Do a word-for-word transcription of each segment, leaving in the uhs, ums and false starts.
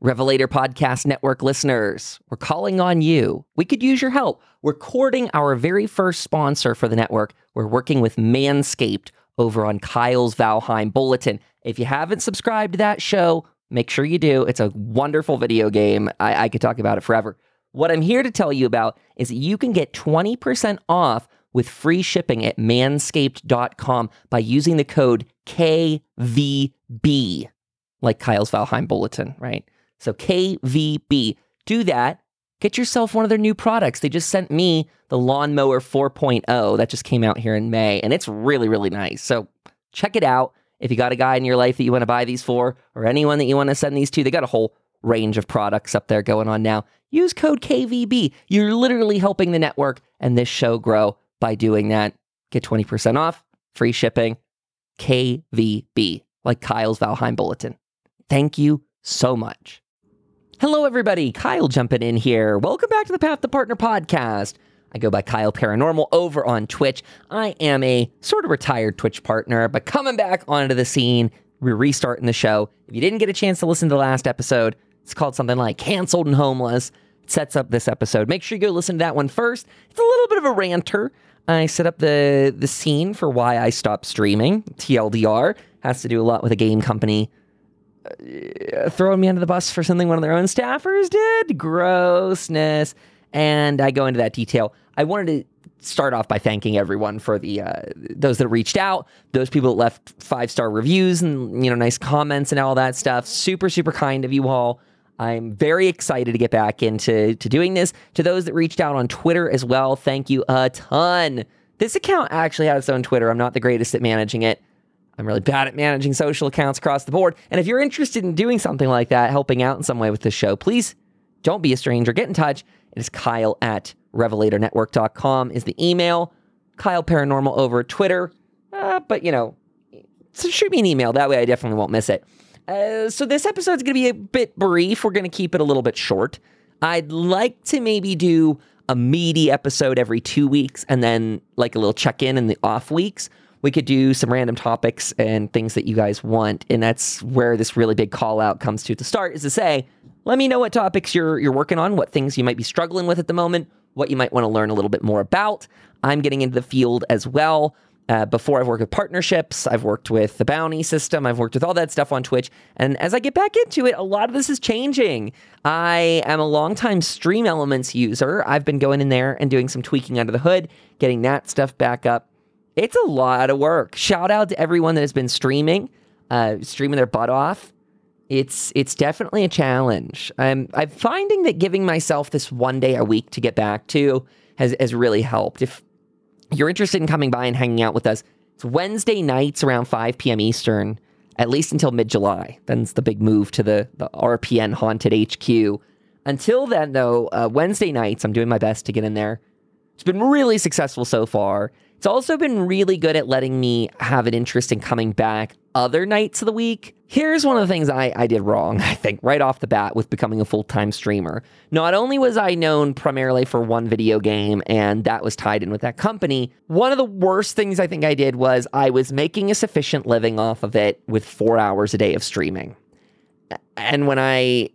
Revelator Podcast Network listeners, we're calling on you. We could use your help. We're courting our very first sponsor for the network. We're working with Manscaped over on Kyle's Valheim Bulletin. If you haven't subscribed to that show, make sure you do. It's a wonderful video game. I, I could talk about it forever. What I'm here to tell you about is that you can get twenty percent off with free shipping at manscaped dot com by using the code K V B, like Kyle's Valheim Bulletin, right? So K V B, do that. Get yourself one of their new products. They just sent me the Lawn Mower four point oh that just came out here in May, and it's really, really nice. So check it out. If you got a guy in your life that you want to buy these for, or anyone that you want to send these to, they got a whole range of products up there going on now. Use code K V B. You're literally helping the network and this show grow by doing that. Get twenty percent off, free shipping, K V B, like Kyle's Valheim Bulletin. Thank you so much. Hello, everybody. Kyle jumping in here. Welcome back to the Path to Partner podcast. I go by Kyle Paranormal over on Twitch. I am a sort of retired Twitch partner, but coming back onto the scene, we're restarting the show. If you didn't get a chance to listen to the last episode, it's called something like Cancelled and Homeless. It sets up this episode. Make sure you go listen to that one first. It's a little bit of a ranter. I set up the, the scene for why I stopped streaming. T L D R has to do a lot with a game company throwing me under the bus for something one of their own staffers did. Grossness. And I go into that detail. I wanted to start off by thanking everyone for the uh, those that reached out, those people that left five-star reviews and, you know, nice comments and all that stuff. Super, super kind of you all. I'm very excited to get back into to doing this. To those that reached out on Twitter as well, thank you a ton. This account actually has its own Twitter. I'm not the greatest at managing it. I'm really bad at managing social accounts across the board. And if you're interested in doing something like that, helping out in some way with this show, please don't be a stranger. Get in touch. It is Kyle at Revelator Network dot com is the email. Kyle Paranormal over Twitter. Uh, but, you know, so shoot me an email. That way I definitely won't miss it. Uh, so this episode's going to be a bit brief. We're going to keep it a little bit short. I'd like to maybe do a meaty episode every two weeks and then like a little check-in in the off weeks. We could do some random topics and things that you guys want. And that's where this really big call out comes to to start, is to say, let me know what topics you're you're working on, what things you might be struggling with at the moment, what you might want to learn a little bit more about. I'm getting into the field as well. Uh, before, I've worked with partnerships. I've worked with the bounty system. I've worked with all that stuff on Twitch. And as I get back into it, a lot of this is changing. I am a longtime Stream Elements user. I've been going in there and doing some tweaking under the hood, getting that stuff back up. It's a lot of work. Shout out to everyone that has been streaming, uh, streaming their butt off. It's it's definitely a challenge. I'm, I'm finding that giving myself this one day a week to get back to has, has really helped. If you're interested in coming by and hanging out with us, it's Wednesday nights around five p.m. Eastern, at least until mid-July. Then's the big move to the, the R P N Haunted H Q. Until then, though, uh, Wednesday nights, I'm doing my best to get in there. It's been really successful so far. It's also been really good at letting me have an interest in coming back other nights of the week. Here's one of the things I, I did wrong, I think, right off the bat with becoming a full-time streamer. Not only was I known primarily for one video game, and that was tied in with that company, one of the worst things I think I did was I was making a sufficient living off of it with four hours a day of streaming. And when I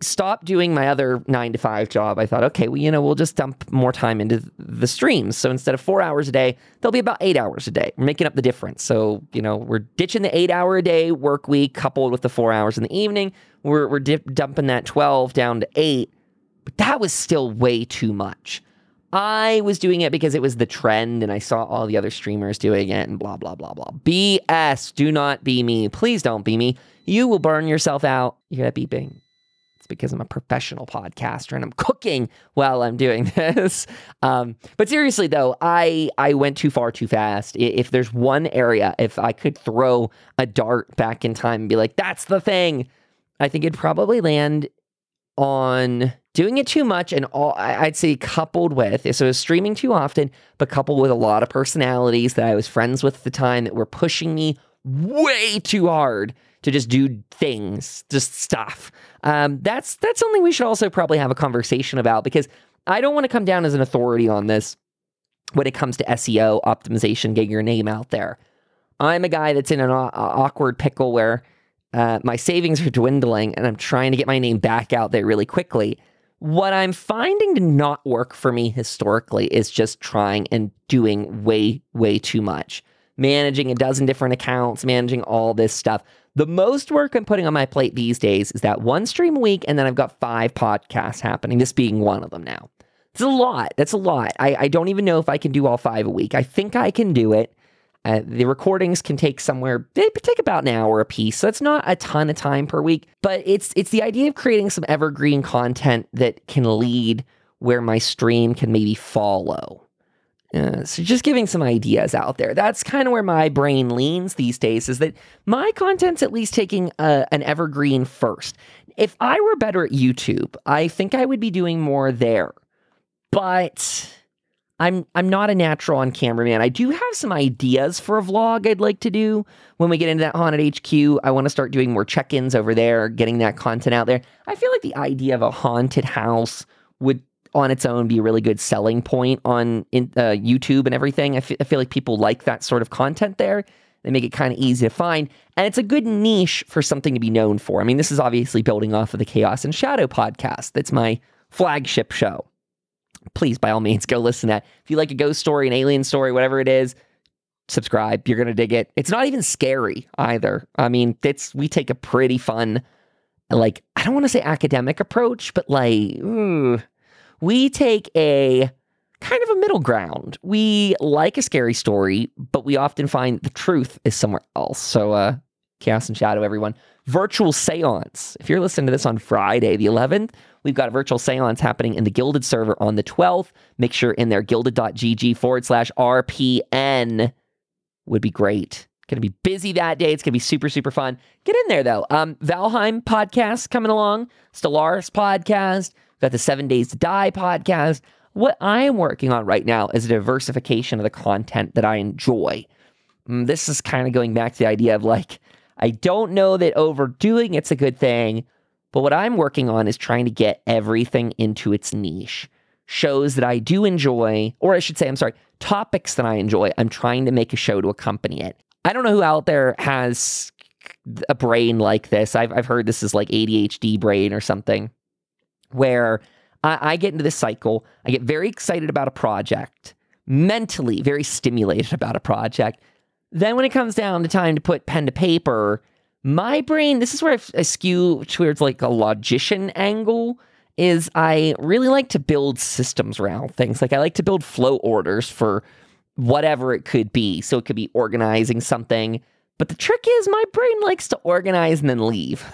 stopped doing my other nine to five job, I thought, okay, well, you know, we'll just dump more time into the streams. So instead of four hours a day, there'll be about eight hours a day. We're making up the difference. So, you know, we're ditching the eight hour a day work week coupled with the four hours in the evening. We're, we're dip- dumping that twelve down to eight, but that was still way too much. I was doing it because it was the trend and I saw all the other streamers doing it and blah, blah, blah, blah. B S. Do not be me. Please don't be me. You will burn yourself out. You hear that beeping? Because I'm a professional podcaster and I'm cooking while I'm doing this. Um, but seriously, though, I, I went too far too fast. If there's one area, if I could throw a dart back in time and be like, that's the thing, I think it'd probably land on doing it too much and all. I'd say coupled with, so it was streaming too often, but coupled with a lot of personalities that I was friends with at the time that were pushing me way too hard to just do things, just stuff. Um, that's that's something we should also probably have a conversation about, because I don't want to come down as an authority on this when it comes to S E O, optimization, getting your name out there. I'm a guy that's in an a- awkward pickle where Uh, my savings are dwindling, and I'm trying to get my name back out there really quickly. What I'm finding to not work for me historically is just trying and doing way, way too much. Managing a dozen different accounts, managing all this stuff. The most work I'm putting on my plate these days is that one stream a week, and then I've got five podcasts happening, this being one of them now. It's a lot. That's a lot. I, I don't even know if I can do all five a week. I think I can do it. Uh, the recordings can take somewhere, they take about an hour a piece, so it's not a ton of time per week, but it's it's the idea of creating some evergreen content that can lead where my stream can maybe follow. Uh, so just giving some ideas out there. That's kind of where my brain leans these days, is that my content's at least taking a, an evergreen first. If I were better at YouTube, I think I would be doing more there, but I'm I'm not a natural on camera, man. I do have some ideas for a vlog I'd like to do. When we get into that Haunted H Q, I want to start doing more check-ins over there, getting that content out there. I feel like the idea of a haunted house would, on its own, be a really good selling point on in, uh, YouTube and everything. I, f I feel like people like that sort of content there. They make it kind of easy to find, and it's a good niche for something to be known for. I mean, this is obviously building off of the Chaos and Shadow podcast. That's my flagship show. Please, by all means, go listen to that. If you like a ghost story, an alien story, whatever it is, subscribe. You're going to dig it. It's not even scary either. I mean, it's, we take a pretty fun, like, I don't want to say academic approach, but like, ooh, we take a kind of a middle ground. We like a scary story, but we often find the truth is somewhere else. So, uh, Chaos and Shadow, everyone. Virtual seance. If you're listening to this on Friday, the eleventh, we've got a virtual seance happening in the Guilded server on the twelfth. Make sure in there, guilded.gg forward slash RPN would be great. Going to be busy that day. It's going to be super, super fun. Get in there, though. Um, Valheim podcast coming along. Stellaris podcast. We've got the Seven Days to Die podcast. What I'm working on right now is a diversification of the content that I enjoy. And this is kind of going back to the idea of, like, I don't know that overdoing it's a good thing, but what I'm working on is trying to get everything into its niche. Shows that I do enjoy, or I should say, I'm sorry, topics that I enjoy, I'm trying to make a show to accompany it. I don't know who out there has a brain like this. I've, I've heard this is like A D H D brain or something, where I, I get into this cycle, I get very excited about a project, mentally very stimulated about a project. Then when it comes down to time to put pen to paper, my brain, this is where I, I skew towards like a logician angle, is I really like to build systems around things. Like I like to build flow orders for whatever it could be. So it could be organizing something. But the trick is my brain likes to organize and then leave.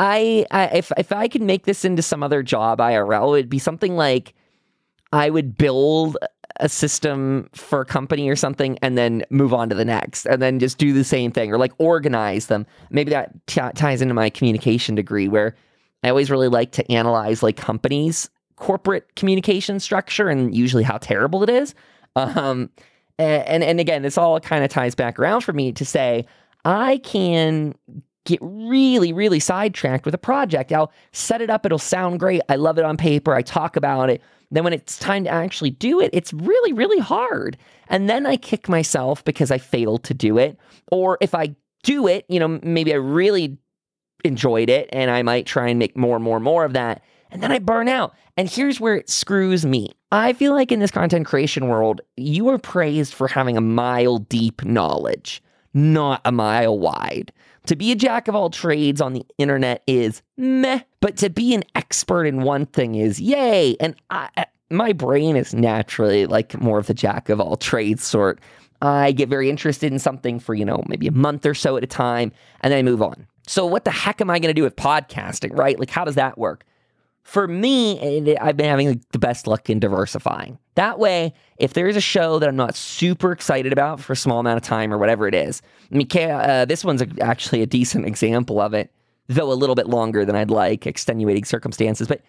I, I if, if I could make this into some other job I R L, it'd be something like I would build a system for a company or something and then move on to the next and then just do the same thing, or like organize them. Maybe that t ties into my communication degree, where I always really like to analyze like companies' corporate communication structure and usually how terrible it is. Um, and, and again, this all kind of ties back around for me to say, I can get really, really sidetracked with a project. I'll set it up. It'll sound great. I love it on paper. I talk about it. Then when it's time to actually do it, it's really, really hard. And then I kick myself because I failed to do it. Or if I do it, you know, maybe I really enjoyed it and I might try and make more and more and more of that. And then I burn out. And here's where it screws me. I feel like in this content creation world, you are praised for having a mile deep knowledge, not a mile wide. To be a jack of all trades on the internet is meh, but to be an expert in one thing is yay. And I, my brain is naturally like more of the jack of all trades sort. I get very interested in something for, you know, maybe a month or so at a time, and then I move on. So what the heck am I going to do with podcasting, right? Like, how does that work? For me, I've been having like the best luck in diversifying. That way, if there is a show that I'm not super excited about for a small amount of time or whatever it is, I mean, uh, this one's actually a decent example of it, though a little bit longer than I'd like, extenuating circumstances. But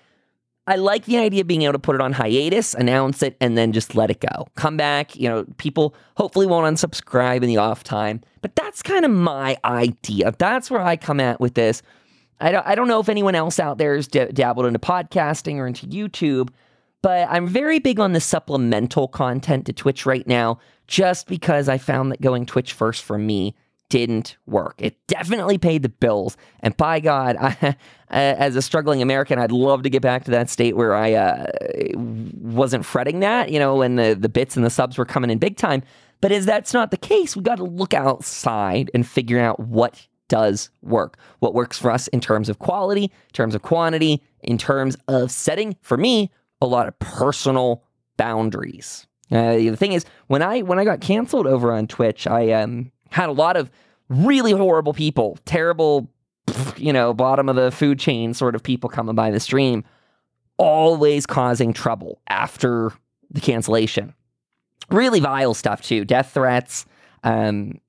I like the idea of being able to put it on hiatus, announce it, and then just let it go. Come back, you know, people hopefully won't unsubscribe in the off time. But that's kind of my idea. That's where I come at with this. I don't, I don't know if anyone else out there has dabbled into podcasting or into YouTube, but I'm very big on the supplemental content to Twitch right now, just because I found that going Twitch first for me didn't work. It definitely paid the bills. And by God, I, as a struggling American, I'd love to get back to that state where I uh, wasn't fretting that, you know, when the, the bits and the subs were coming in big time. But as that's not the case, we got to look outside and figure out what does work. What works for us in terms of quality, in terms of quantity, in terms of setting, for me, a lot of personal boundaries. Uh, the thing is, when I when I got canceled over on Twitch, I um, had a lot of really horrible people, terrible, you know, bottom of the food chain sort of people coming by the stream, always causing trouble after the cancellation. Really vile stuff, too. Death threats, um,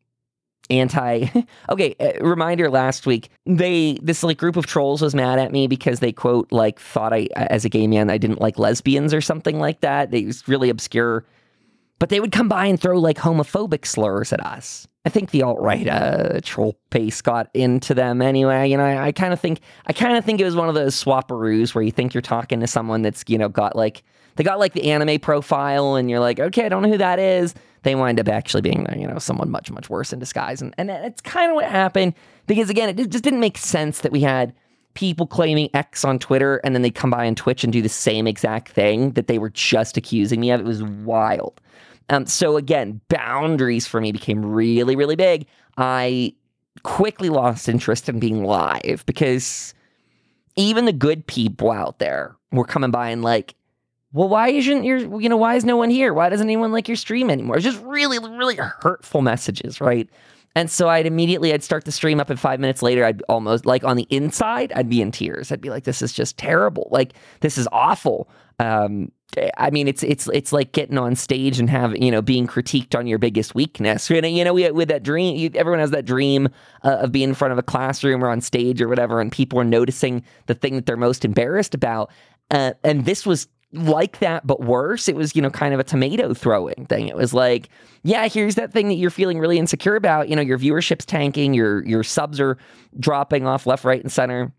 anti... Okay, uh, reminder last week, they this, like, group of trolls was mad at me because they, quote, like, thought I, as a gay man, I didn't like lesbians or something like that. It was really obscure. But they would come by and throw, like, homophobic slurs at us. I think the alt-right uh, troll base got into them anyway. You know, I, I kind of think... I kind of think it was one of those swapperoos where you think you're talking to someone that's, you know, got, like... They got, like, the anime profile, and you're like, okay, I don't know who that is. They wind up actually being, you know, someone much, much worse in disguise. And and that's kind of what happened, because, again, it just didn't make sense that we had people claiming X on Twitter, and then they come by on Twitch and do the same exact thing that they were just accusing me of. It was wild. Um, so, again, boundaries for me became really, really big. I quickly lost interest in being live, because even the good people out there were coming by and, like, well, why isn't your, you know, why is no one here? Why doesn't anyone like your stream anymore? It's just really, really hurtful messages, right? And so I'd immediately, I'd start the stream up, and five minutes later, I'd almost, like, on the inside, I'd be in tears. I'd be like, this is just terrible. Like, this is awful. Um, I mean, it's it's it's like getting on stage and having, you know, being critiqued on your biggest weakness. You know, you know, we with that dream, you, everyone has that dream uh, of being in front of a classroom or on stage or whatever, and people are noticing the thing that they're most embarrassed about. Uh, and this was like that, but worse. It was, you know, kind of a tomato throwing thing. It was like, yeah, here's that thing that you're feeling really insecure about. You know, your viewership's tanking, your your subs are dropping off left, right, and center.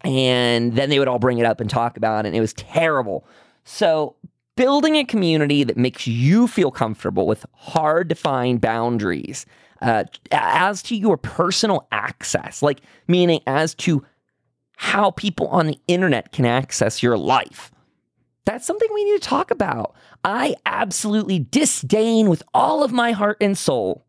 And then they would all bring it up and talk about it, and it was terrible. So building a community that makes you feel comfortable with hard-to-find boundaries uh, as to your personal access, like, meaning as to how people on the internet can access your life. That's something we need to talk about. I absolutely disdain with all of my heart and soul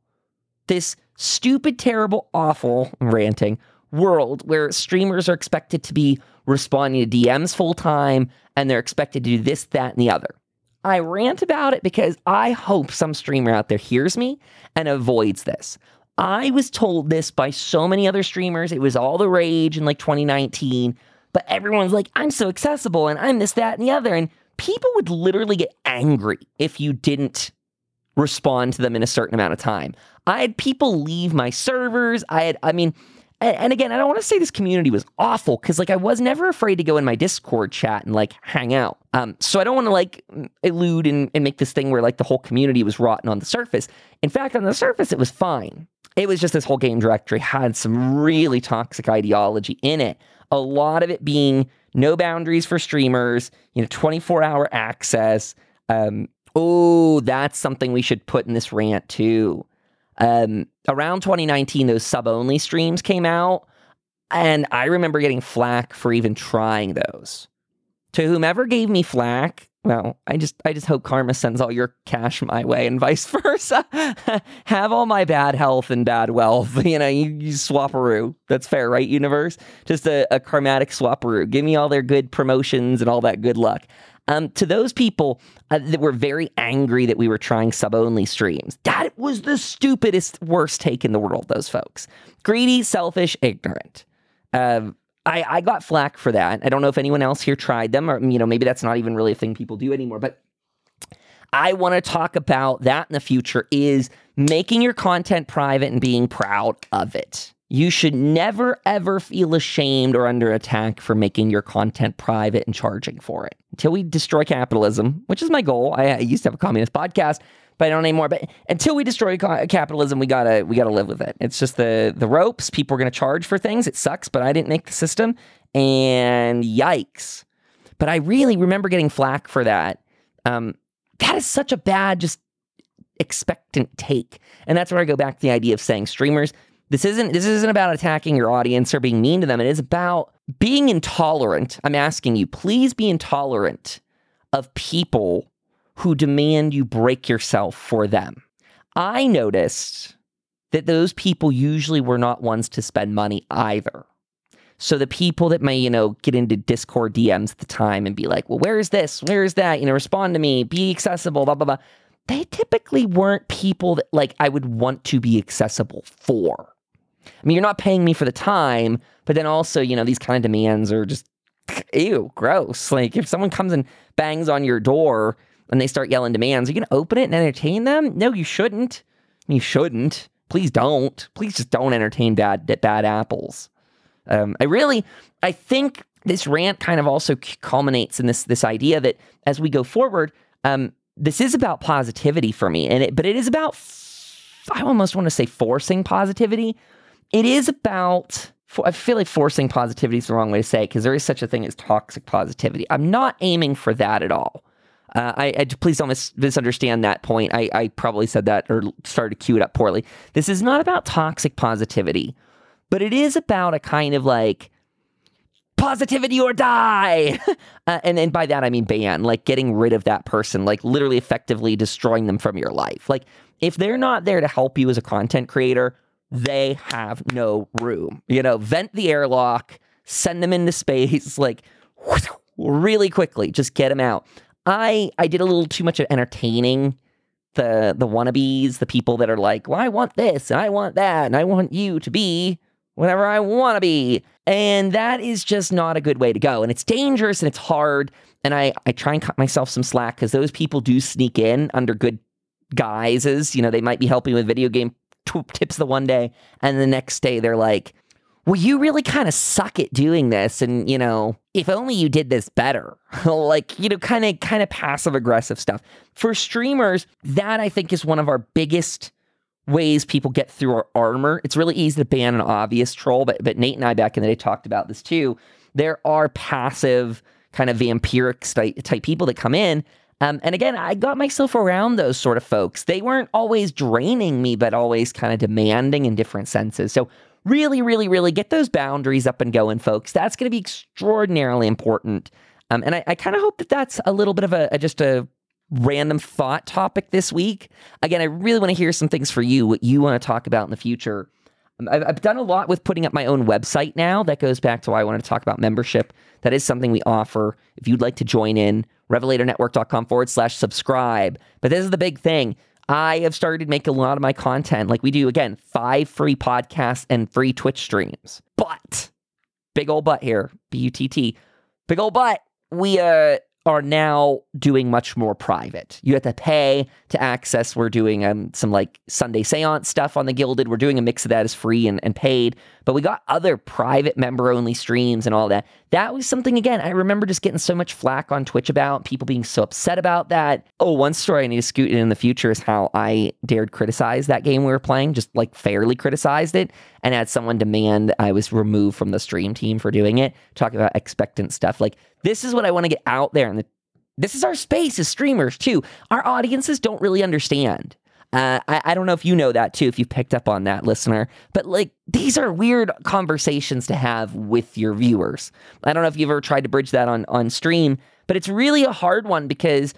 this stupid, terrible, awful, ranting world where streamers are expected to be responding to D Ms full time, and they're expected to do this, that, and the other. I rant about it because I hope some streamer out there hears me and avoids this. I was told this by so many other streamers. It was all the rage in like twenty nineteen. But everyone's like, I'm so accessible, and I'm this, that, and the other. And people would literally get angry if you didn't respond to them in a certain amount of time. I had people leave my servers. I had, I mean, and, and again, I don't want to say this community was awful, because, like, I was never afraid to go in my Discord chat and, like, hang out. Um, so I don't want to, like, elude and, and make this thing where, like, the whole community was rotten on the surface. In fact, on the surface, it was fine. It was just this whole game directory had some really toxic ideology in it. A lot of it being no boundaries for streamers, you know, twenty-four hour access. Um, oh, that's something we should put in this rant too. Um, around twenty nineteen, those sub-only streams came out, and I remember getting flack for even trying those. To whomever gave me flack, well, I just, I just hope karma sends all your cash my way and vice versa. Have all my bad health and bad wealth. You know, you, you swapperoo. That's fair, right, universe? Just a, a karmatic swapperoo. Give me all their good promotions and all that good luck. Um, to those people uh, that were very angry that we were trying sub-only streams, that was the stupidest, worst take in the world, those folks. Greedy, selfish, ignorant. Uh, I, I got flack for that. I don't know if anyone else here tried them, or, you know, maybe that's not even really a thing people do anymore, but I want to talk about that in the future, is making your content private and being proud of it. You should never, ever feel ashamed or under attack for making your content private and charging for it. Until we destroy capitalism, which is my goal. I, I used to have a communist podcast, but I don't anymore. But until we destroy capitalism, we gotta we gotta live with it. It's just the the ropes. People are gonna charge for things. It sucks, but I didn't make the system, and yikes. But I really remember getting flack for that. Um, that is such a bad, just expectant take. And that's where I go back to the idea of saying streamers, this isn't this isn't about attacking your audience or being mean to them. It is about being intolerant. I'm asking you, please be intolerant of people who demand you break yourself for them. I noticed that those people usually were not ones to spend money either. So the people that may, you know, get into Discord D Ms at the time and be like, well, where is this? Where is that? You know, respond to me, be accessible, blah, blah, blah. They typically weren't people that, like, I would want to be accessible for. I mean, you're not paying me for the time, but then also, you know, these kind of demands are just, ew, gross. Like, if someone comes and bangs on your door and they start yelling demands, are you going to open it and entertain them? No, you shouldn't. You shouldn't. Please don't. Please just don't entertain bad, bad apples. Um, I really, I think this rant kind of also culminates in this this idea that as we go forward, um, this is about positivity for me, and it, but it is about, f- I almost want to say forcing positivity. It is about, for, I feel like forcing positivity is the wrong way to say it, because there is such a thing as toxic positivity. I'm not aiming for that at all. Uh, I, I please don't mis- misunderstand that point. I, I probably said that or started to cue it up poorly. This is not about toxic positivity. But it is about a kind of like positivity or die. uh, and then by that, I mean ban, like getting rid of that person, like literally effectively destroying them from your life. Like if they're not there to help you as a content creator, they have no room. You know, vent the airlock, send them into space, like really quickly, just get them out. I, I did a little too much of entertaining the, the wannabes, the people that are like, well, I want this and I want that and I want you to be whatever I want to be. And that is just not a good way to go. And it's dangerous and it's hard. And I, I try and cut myself some slack because those people do sneak in under good guises. You know, they might be helping with video game t- tips the one day. And the next day they're like, well, you really kind of suck at doing this. And, you know, if only you did this better, like, you know, kind of kind of passive aggressive stuff for streamers. That I think is one of our biggest ways people get through our armor. It's really easy to ban an obvious troll, but but Nate and I back in the day talked about this too. There are passive kind of vampiric type, type people that come in. Um, and again, I got myself around those sort of folks. They weren't always draining me, but always kind of demanding in different senses. So really, really, really get those boundaries up and going, folks. That's going to be extraordinarily important. Um, and I, I kind of hope that that's a little bit of a, a just a random thought topic this week. Again, I really want to hear some things for you, what you want to talk about in the future. I've, I've done a lot with putting up my own website now. That goes back to why I wanted to talk about membership. That is something we offer. If you'd like to join in, revelator network dot com forward slash subscribe. But this is the big thing. I have started making a lot of my content. Like we do, again, five free podcasts and free Twitch streams. But, big old butt here, B U T T, big old butt, we, uh, are now doing much more private. You have to pay to access. We're doing um, some like Sunday seance stuff on the Guilded. We're doing a mix of that as free and, and paid, but we got other private member only streams and all that. That was something, again, I remember just getting so much flack on Twitch about, people being so upset about that. Oh, one story I need to scoot in in the future is how I dared criticize that game we were playing, just like fairly criticized it, and had someone demand I was removed from the stream team for doing it. Talk about expectant stuff. Like, this is what I want to get out there. And the, this is our space as streamers, too. Our audiences don't really understand. Uh, I, I don't know if you know that, too, if you picked up on that, listener. But, like, these are weird conversations to have with your viewers. I don't know if you've ever tried to bridge that on, on stream, but it's really a hard one because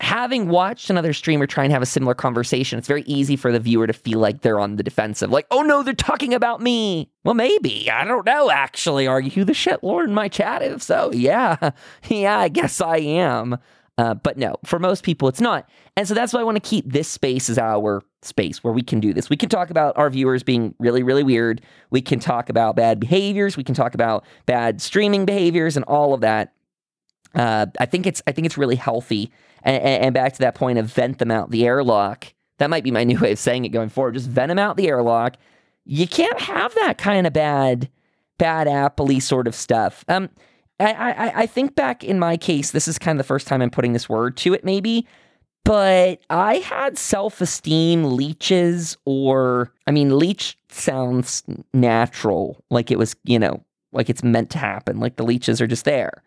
having watched another streamer try and have a similar conversation, it's very easy for the viewer to feel like they're on the defensive. Like, oh, no, they're talking about me. Well, maybe. I don't know, actually. Are you the shit lord in my chat? If so, yeah. Yeah, I guess I am. Uh, but no, for most people, it's not. And so that's why I want to keep this space as our space where we can do this. We can talk about our viewers being really, really weird. We can talk about bad behaviors. We can talk about bad streaming behaviors and all of that. Uh, I think it's I think it's really healthy. And, and back to that point of vent them out the airlock. That might be my new way of saying it going forward. Just vent them out the airlock. You can't have that kind of bad, bad apple-y sort of stuff. Um, I, I, I think back in my case, this is kind of the first time I'm putting this word to it maybe, but I had self-esteem leeches or, I mean, leech sounds natural. Like it was, you know, like it's meant to happen. Like the leeches are just there.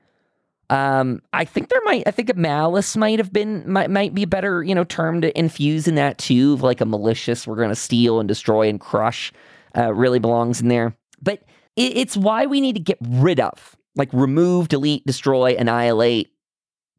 Um, I think there might, I think a malice might have been, might, might be a better, you know, term to infuse in that too, of like a malicious, we're going to steal and destroy and crush, uh, really belongs in there. But it, it's why we need to get rid of, like, remove, delete, destroy, annihilate,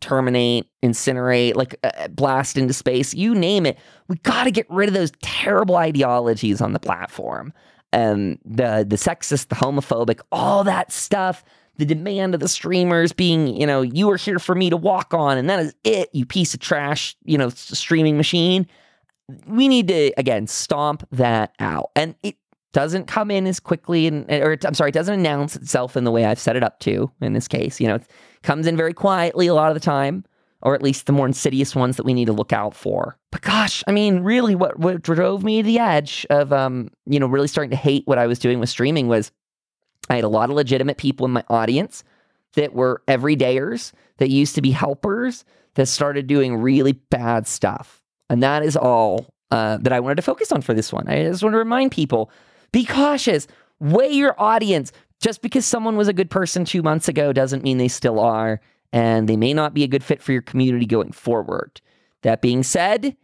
terminate, incinerate, like, uh, blast into space, you name it. We got to get rid of those terrible ideologies on the platform. Um, the, the sexist, the homophobic, all that stuff. The demand of the streamers being, you know, you are here for me to walk on, and that is it, you piece of trash, you know, streaming machine. We need to, again, stomp that out. And it doesn't come in as quickly, and or I'm sorry, it doesn't announce itself in the way I've set it up to in this case. You know, it comes in very quietly a lot of the time, or at least the more insidious ones that we need to look out for. But gosh, I mean, really what, what drove me to the edge of, um, you know, really starting to hate what I was doing with streaming was, I had a lot of legitimate people in my audience that were everydayers, that used to be helpers, that started doing really bad stuff. And that is all uh, that I wanted to focus on for this one. I just want to remind people, be cautious, weigh your audience. Just because someone was a good person two months ago doesn't mean they still are, and they may not be a good fit for your community going forward. That being said,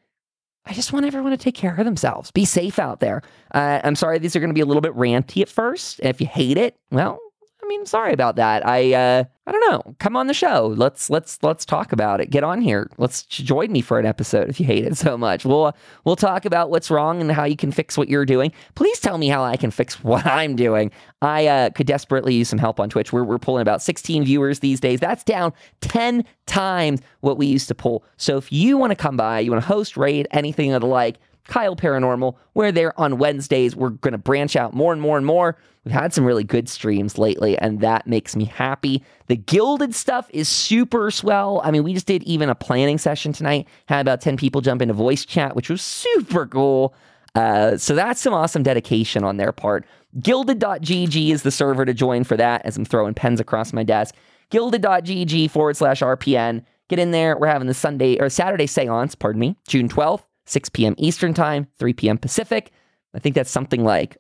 I just want everyone to take care of themselves. Be safe out there. Uh, I'm sorry these are going to be a little bit ranty at first. If you hate it, well, I mean, sorry about that. I uh, I don't know. Come on the show. Let's let's let's talk about it. Get on here. Let's join me for an episode if you hate it so much. We'll we'll talk about what's wrong and how you can fix what you're doing. Please tell me how I can fix what I'm doing. I uh, could desperately use some help on Twitch. We're we're pulling about sixteen viewers these days. That's down ten times what we used to pull. So if you want to come by, you want to host, raid, anything of the like, Kyle Paranormal, we're there on Wednesdays. We're going to branch out more and more and more. We've had some really good streams lately, and that makes me happy. The Guilded stuff is super swell. I mean, we just did even a planning session tonight. Had about ten people jump into voice chat, which was super cool. Uh, so that's some awesome dedication on their part. Guilded dot G G is the server to join for that, as I'm throwing pens across my desk. Guilded dot G G forward slash R P N. Get in there. We're having the Sunday or Saturday seance, pardon me, June twelfth. six p m Eastern time, three p m Pacific. I think that's something like,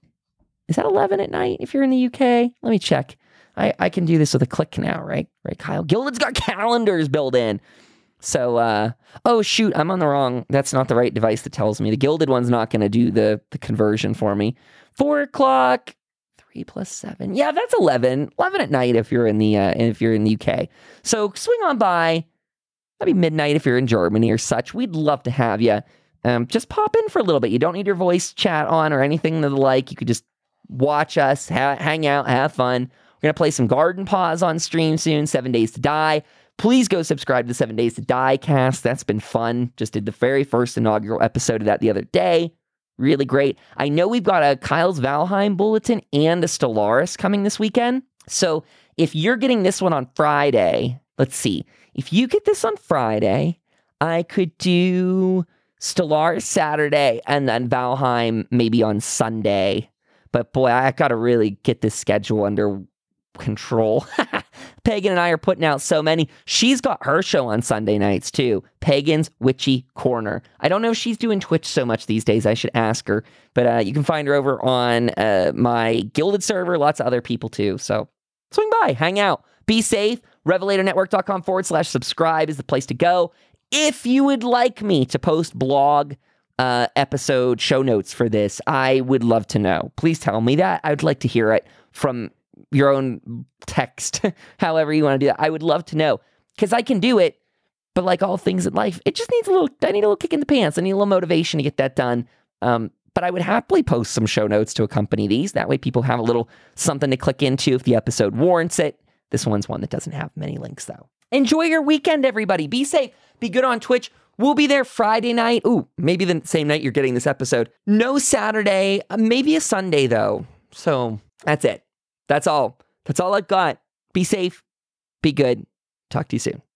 is that eleven at night if you're in the U K? Let me check. I, I can do this with a click now, right? Right, Kyle? Guilded's got calendars built in. So, uh, oh, shoot, I'm on the wrong. That's not the right device that tells me. The Guilded one's not going to do the, the conversion for me. four o'clock, three plus seven. Yeah, that's eleven. eleven at night if you're in the, uh, if you're in the U K. So swing on by. That'd be midnight if you're in Germany or such. We'd love to have you. Um, just pop in for a little bit. You don't need your voice chat on or anything of the like. You could just watch us, ha hang out, have fun. We're going to play some Garden Paws on stream soon, Seven Days to Die. Please go subscribe to the Seven Days to Die cast. That's been fun. Just did the very first inaugural episode of that the other day. Really great. I know we've got a Kyle's Valheim Bulletin and a Stellaris coming this weekend. So if you're getting this one on Friday, let's see. If you get this on Friday, I could do Stellaris Saturday, and then Valheim maybe on Sunday. But boy, I gotta really get this schedule under control. Pagan and I are putting out so many. She's got her show on Sunday nights too, Pagan's Witchy Corner. I don't know if she's doing Twitch so much these days. I should ask her. But uh, you can find her over on uh, my Guilded server, lots of other people too. So swing by, hang out, be safe. Revelator Network dot com forward slash subscribe is the place to go. If you would like me to post blog uh, episode show notes for this, I would love to know. Please tell me that. I would like to hear it from your own text, however you want to do that. I would love to know, because I can do it, but like all things in life, it just needs a little, I need a little kick in the pants. I need a little motivation to get that done. Um, but I would happily post some show notes to accompany these. That way people have a little something to click into if the episode warrants it. This one's one that doesn't have many links, though. Enjoy your weekend, everybody. Be safe. Be good on Twitch. We'll be there Friday night. Ooh, maybe the same night you're getting this episode. No Saturday, maybe a Sunday, though. So that's it. That's all. That's all I've got. Be safe. Be good. Talk to you soon.